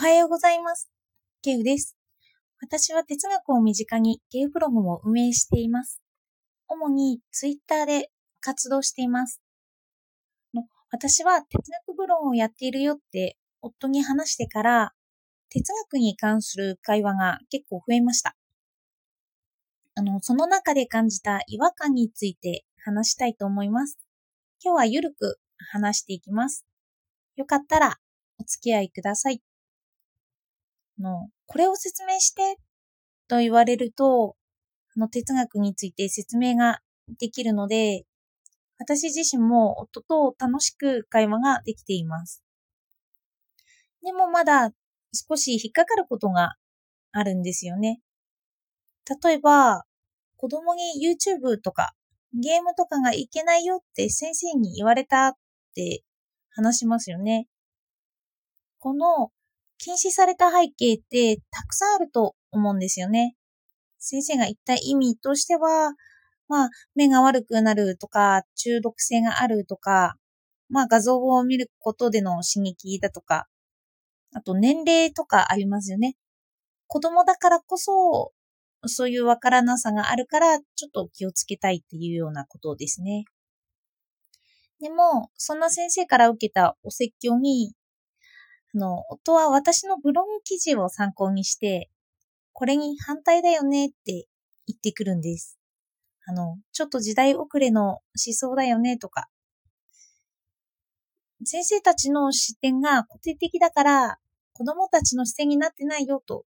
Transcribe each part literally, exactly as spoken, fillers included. おはようございます。ケウです。私は哲学を身近にケウブログを運営しています。主にツイッターで活動しています。私は哲学ブログをやっているよって夫に話してから、哲学に関する会話が結構増えました。あの、その中で感じた違和感について話したいと思います。今日はゆるく話していきます。よかったらお付き合いください。の、これを説明してと言われると、あの哲学について説明ができるので、私自身も夫と楽しく会話ができています。でもまだ少し引っかかることがあるんですよね。例えば、子供に YouTube とかゲームとかがいけないよって先生に言われたって話しますよね。この禁止された背景ってたくさんあると思うんですよね。先生が言った意味としては、まあ、目が悪くなるとか、中毒性があるとか、まあ、画像を見ることでの刺激だとか、あと年齢とかありますよね。子供だからこそ、そういうわからなさがあるから、ちょっと気をつけたいっていうようなことですね。でも、そんな先生から受けたお説教に、あの、夫は私のブログ記事を参考にして、これに反対だよねって言ってくるんです。あの、ちょっと時代遅れの思想だよねとか。先生たちの視点が固定的だから、子供たちの視点になってないよと。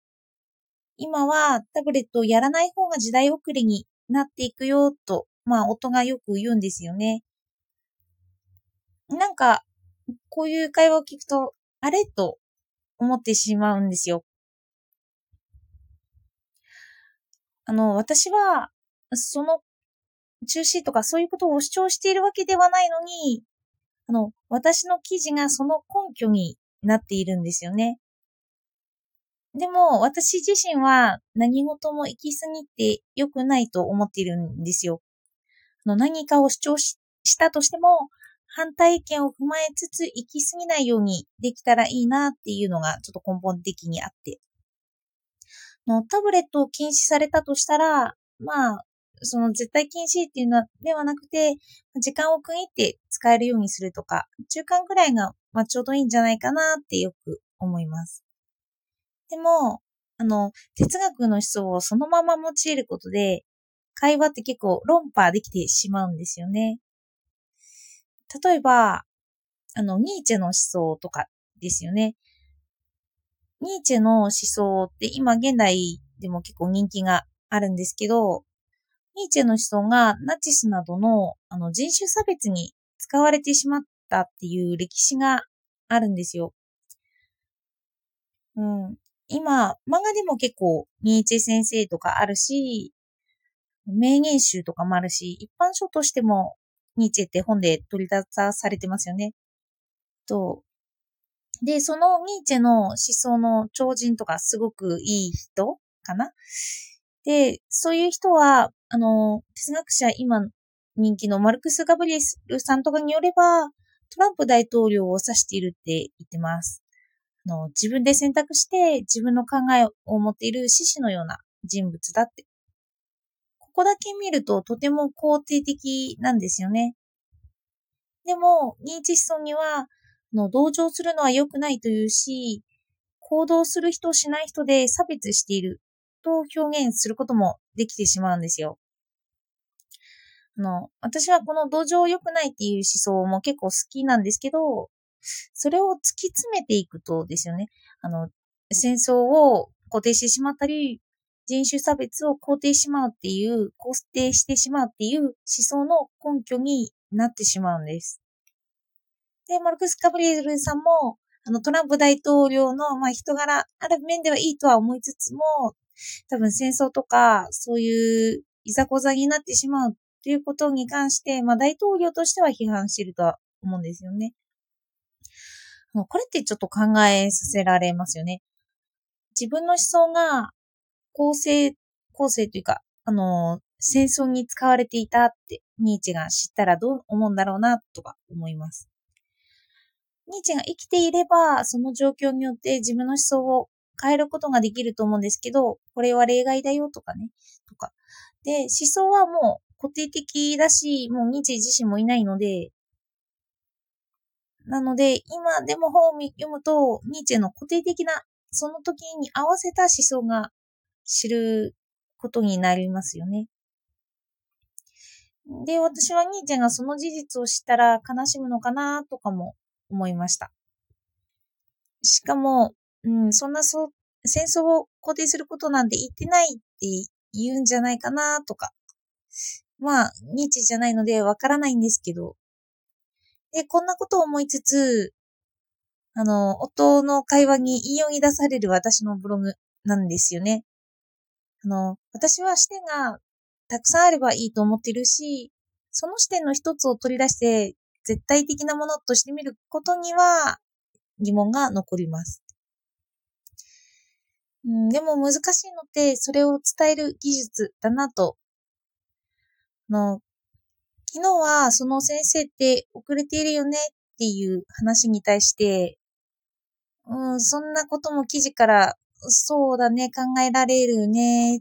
今はタブレットをやらない方が時代遅れになっていくよと、まあ、夫がよく言うんですよね。なんか、こういう会話を聞くと、あれと思ってしまうんですよ。あの、私は、その中止とかそういうことを主張しているわけではないのに、あの、私の記事がその根拠になっているんですよね。でも私自身は何事も行き過ぎて良くないと思っているんですよ。あの、何かを主張 し, したとしても反対意見を踏まえつつ行き過ぎないようにできたらいいなっていうのがちょっと根本的にあって。のタブレットを禁止されたとしたら、まあ、その絶対禁止っていうのではなくて、時間を区切って使えるようにするとか、中間ぐらいがまあちょうどいいんじゃないかなってよく思います。でも、あの、哲学の思想をそのまま用いることで、会話って結構論破できてしまうんですよね。例えば、あの、ニーチェの思想とかですよね。ニーチェの思想って今現代でも結構人気があるんですけど、ニーチェの思想がナチスなど の, あの人種差別に使われてしまったっていう歴史があるんですよ。うん、今、漫画でも結構ニーチェ先生とかあるし、名言集とかもあるし、一般書としてもニーチェって本で取り出されてますよね。とで、そのニーチェの思想の超人とかすごくいい人かな。で、そういう人は、あの、哲学者、今人気のマルクス・ガブリエルさんとかによれば、トランプ大統領を指しているって言ってます。あの、自分で選択して自分の考えを持っている志士のような人物だって。ここだけ見るととても肯定的なんですよね。でも、ニーチェ思想には、の同情するのは良くないというし、行動する人しない人で差別している。と表現することもできてしまうんですよ。あの、私はこの同情良くないっていう思想も結構好きなんですけど、それを突き詰めていくとですよね、あの、戦争を肯定してしまったり、人種差別を肯定してしまうっていう、肯定してしまうっていう思想の根拠になってしまうんです。で、マルクス・ガブリエルさんも、あの、トランプ大統領の、まあ、人柄、ある面ではいいとは思いつつも、多分戦争とかそういういざこざになってしまうということに関して、まあ、大統領としては批判しているとは思うんですよね。これってちょっと考えさせられますよね。自分の思想が公正、公正というか、あの、戦争に使われていたってニーチェが知ったらどう思うんだろうなとか思います。ニーチェが生きていれば、その状況によって自分の思想を変えることができると思うんですけど、これは例外だよとかね、とか。で、思想はもう固定的だし、もうニーチェ自身もいないので、なので、今でも本を読むと、ニーチェの固定的な、その時に合わせた思想が知ることになりますよね。で、私はニーチェがその事実を知ったら悲しむのかなとかも思いました。しかも、うん、そんなそ戦争を肯定することなんて言ってないって言うんじゃないかなとか。まあ、ニーチェじゃないのでわからないんですけど。で、こんなことを思いつつ、あの、夫の会話に引用に出される私のブログなんですよね。あの、私は視点がたくさんあればいいと思っているし、その視点の一つを取り出して絶対的なものとしてみることには疑問が残ります。うん、でも難しいのってそれを伝える技術だなと。あの、昨日はその先生って遅れているよねっていう話に対して、うん、そんなことも記事からそうだね、考えられるね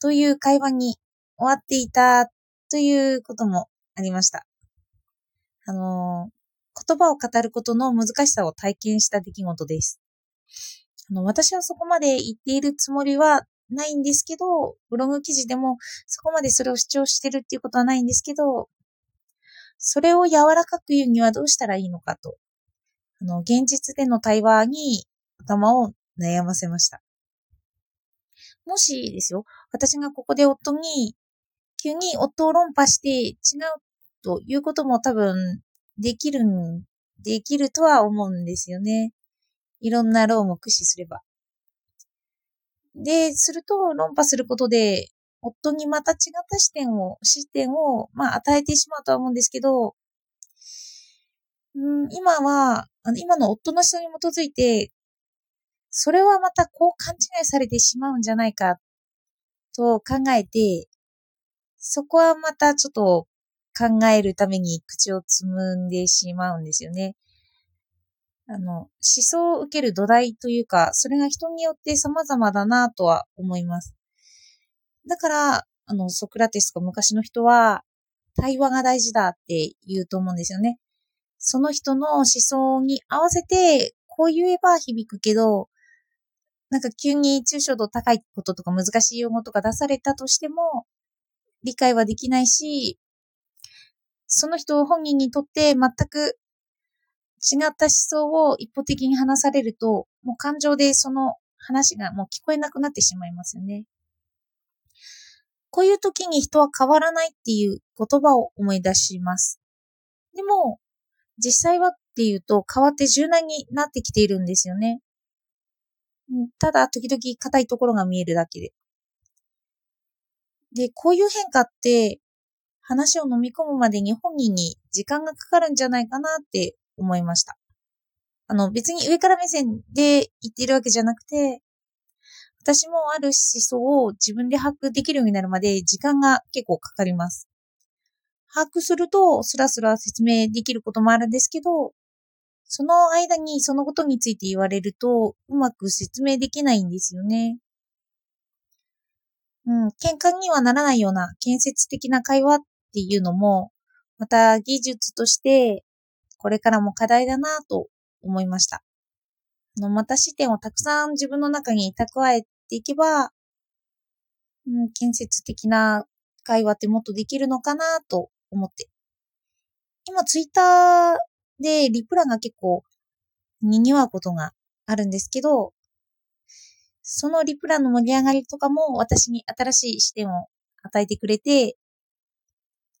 という会話に終わっていたということもありました。あの言葉を語ることの難しさを体験した出来事です。あの私はそこまで言っているつもりはないんですけど、ブログ記事でもそこまでそれを主張してるっていうことはないんですけど、それを柔らかく言うにはどうしたらいいのかと、あの現実での対話に頭を悩ませました。もしですよ、私がここで夫に、急に夫を論破して違うということも多分できる、できるとは思うんですよね。いろんな論を駆使すれば。で、すると論破することで、夫にまた違った視点を、視点を、まあ、与えてしまうとは思うんですけど、うん、今は、あの今の夫の人に基づいて、それはまたこう勘違いされてしまうんじゃないかと考えて、そこはまたちょっと考えるために口をつむんでしまうんですよね。あの、思想を受ける土台というか、それが人によって様々だなとは思います。だから、あの、ソクラテスとか昔の人は、対話が大事だって言うと思うんですよね。その人の思想に合わせて、こう言えば響くけど、なんか急に抽象度高いこととか難しい用語とか出されたとしても理解はできないし、その人本人にとって全く違った思想を一方的に話されると、もう感情でその話がもう聞こえなくなってしまいますよね。こういう時に人は変わらないっていう言葉を思い出します。でも、実際はっていうと変わって柔軟になってきているんですよね。ただ時々硬いところが見えるだけで。で、こういう変化って話を飲み込むまでに本人に時間がかかるんじゃないかなって思いました。あの別に上から目線で言っているわけじゃなくて、私もある思想を自分で把握できるようになるまで時間が結構かかります。把握するとスラスラ説明できることもあるんですけど、その間にそのことについて言われるとうまく説明できないんですよね。うん、喧嘩にはならないような建設的な会話っていうのも、また技術としてこれからも課題だなと思いました。あのまた視点をたくさん自分の中に蓄えていけば、うん、建設的な会話ってもっとできるのかなと思って。今ツイッターでリプラが結構にぎわうことがあるんですけど、そのリプラの盛り上がりとかも私に新しい視点を与えてくれて、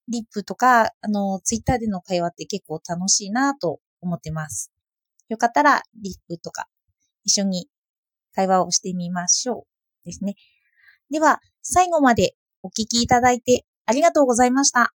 リップとかあのツイッターでの会話って結構楽しいなと思ってます。よかったらリップとか一緒に会話をしてみましょうですね。では最後までお聞きいただいてありがとうございました。